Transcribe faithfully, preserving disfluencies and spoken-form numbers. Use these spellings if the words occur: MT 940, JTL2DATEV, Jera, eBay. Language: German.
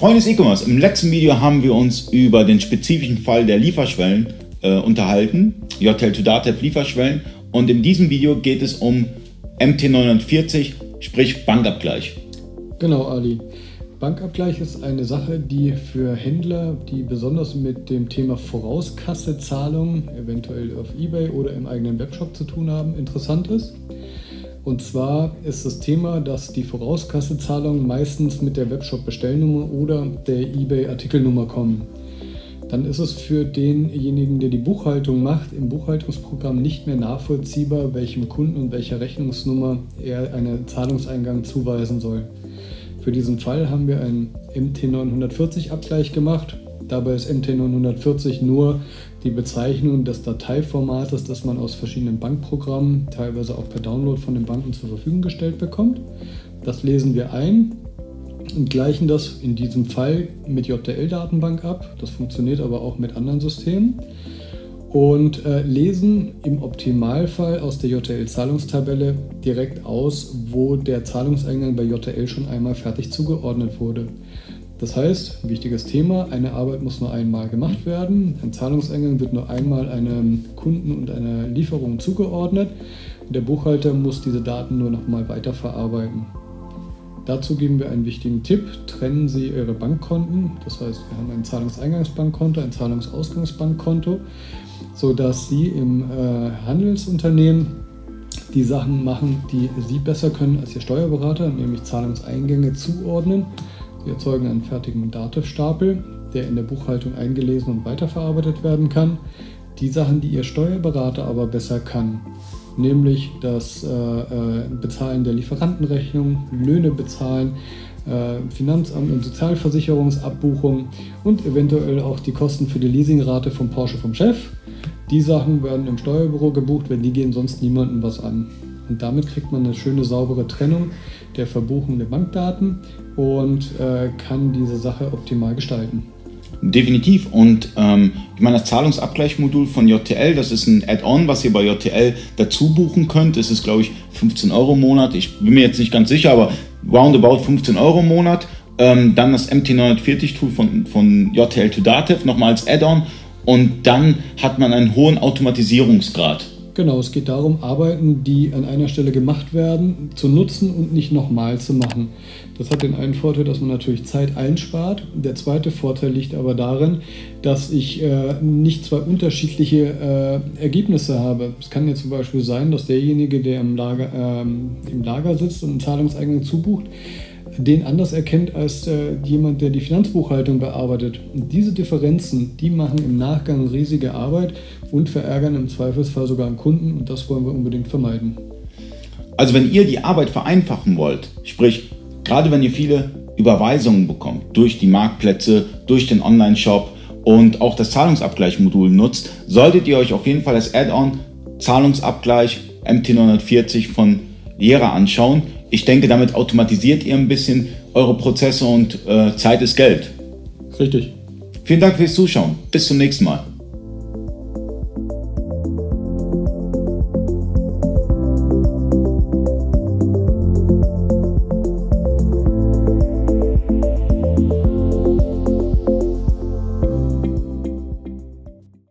Freunde des E-Commerce, im letzten Video haben wir uns über den spezifischen Fall der Lieferschwellen äh, unterhalten, J T L zwei DATEV Lieferschwellen, und in diesem Video geht es um M T neunhundertvierzig, sprich Bankabgleich. Genau, Ali. Bankabgleich ist eine Sache, die für Händler, die besonders mit dem Thema Vorauskassezahlung, eventuell auf eBay oder im eigenen Webshop zu tun haben, interessant ist. Und zwar ist das Thema, dass die Vorauskassezahlungen meistens mit der Webshop-Bestellnummer oder der eBay-Artikelnummer kommen. Dann ist es für denjenigen, der die Buchhaltung macht, im Buchhaltungsprogramm nicht mehr nachvollziehbar, welchem Kunden und welcher Rechnungsnummer er einen Zahlungseingang zuweisen soll. Für diesen Fall haben wir einen M T neunhundertvierzig-Abgleich gemacht. Dabei ist M T neunhundertvierzig nur die Bezeichnung des Dateiformates, das man aus verschiedenen Bankprogrammen, teilweise auch per Download von den Banken zur Verfügung gestellt bekommt. Das lesen wir ein und gleichen das in diesem Fall mit J T L-Datenbank ab. Das funktioniert aber auch mit anderen Systemen. Und äh, lesen im Optimalfall aus der J T L-Zahlungstabelle direkt aus, wo der Zahlungseingang bei J T L schon einmal fertig zugeordnet wurde. Das heißt, ein wichtiges Thema, eine Arbeit muss nur einmal gemacht werden, ein Zahlungseingang wird nur einmal einem Kunden und einer Lieferung zugeordnet und der Buchhalter muss diese Daten nur nochmal weiterverarbeiten. Dazu geben wir einen wichtigen Tipp, trennen Sie Ihre Bankkonten, das heißt, wir haben ein Zahlungseingangsbankkonto, ein Zahlungsausgangsbankkonto, sodass Sie im äh, Handelsunternehmen die Sachen machen, die Sie besser können als Ihr Steuerberater, nämlich Zahlungseingänge zuordnen. Sie erzeugen einen fertigen Datev-Stapel, der in der Buchhaltung eingelesen und weiterverarbeitet werden kann. Die Sachen, die Ihr Steuerberater aber besser kann, nämlich das äh, Bezahlen der Lieferantenrechnung, Löhne bezahlen, äh, Finanzamt und Sozialversicherungsabbuchung und eventuell auch die Kosten für die Leasingrate vom Porsche vom Chef. Die Sachen werden im Steuerbüro gebucht, wenn die gehen sonst niemandem was an. Und damit kriegt man eine schöne, saubere Trennung der Verbuchung der Bankdaten und äh, kann diese Sache optimal gestalten. Definitiv. Und ähm, ich meine, das Zahlungsabgleichmodul von J T L, das ist ein Add-on, was ihr bei J T L dazu buchen könnt. Es ist, glaube ich, fünfzehn Euro im Monat. Ich bin mir jetzt nicht ganz sicher, aber roundabout fünfzehn Euro im Monat. Ähm, dann das M T neunhundertvierzig-Tool von, von J T L zwei DATEV, nochmal als Add-on. Und dann hat man einen hohen Automatisierungsgrad. Genau, es geht darum, Arbeiten, die an einer Stelle gemacht werden, zu nutzen und nicht nochmal zu machen. Das hat den einen Vorteil, dass man natürlich Zeit einspart. Der zweite Vorteil liegt aber darin, dass ich äh, nicht zwei unterschiedliche äh, Ergebnisse habe. Es kann ja zum Beispiel sein, dass derjenige, der im Lager, ähm, im Lager sitzt und einen Zahlungseingang zubucht, den anders erkennt als äh, jemand, der die Finanzbuchhaltung bearbeitet. Und diese Differenzen, die machen im Nachgang riesige Arbeit und verärgern im Zweifelsfall sogar einen Kunden, und das wollen wir unbedingt vermeiden. Also wenn ihr die Arbeit vereinfachen wollt, sprich gerade wenn ihr viele Überweisungen bekommt durch die Marktplätze, durch den Online-Shop und auch das Zahlungsabgleichmodul nutzt, solltet ihr euch auf jeden Fall das Add-on Zahlungsabgleich M T neunhundertvierzig von Jera anschauen. Ich denke, damit automatisiert ihr ein bisschen eure Prozesse und äh, Zeit ist Geld. Richtig. Vielen Dank fürs Zuschauen. Bis zum nächsten Mal.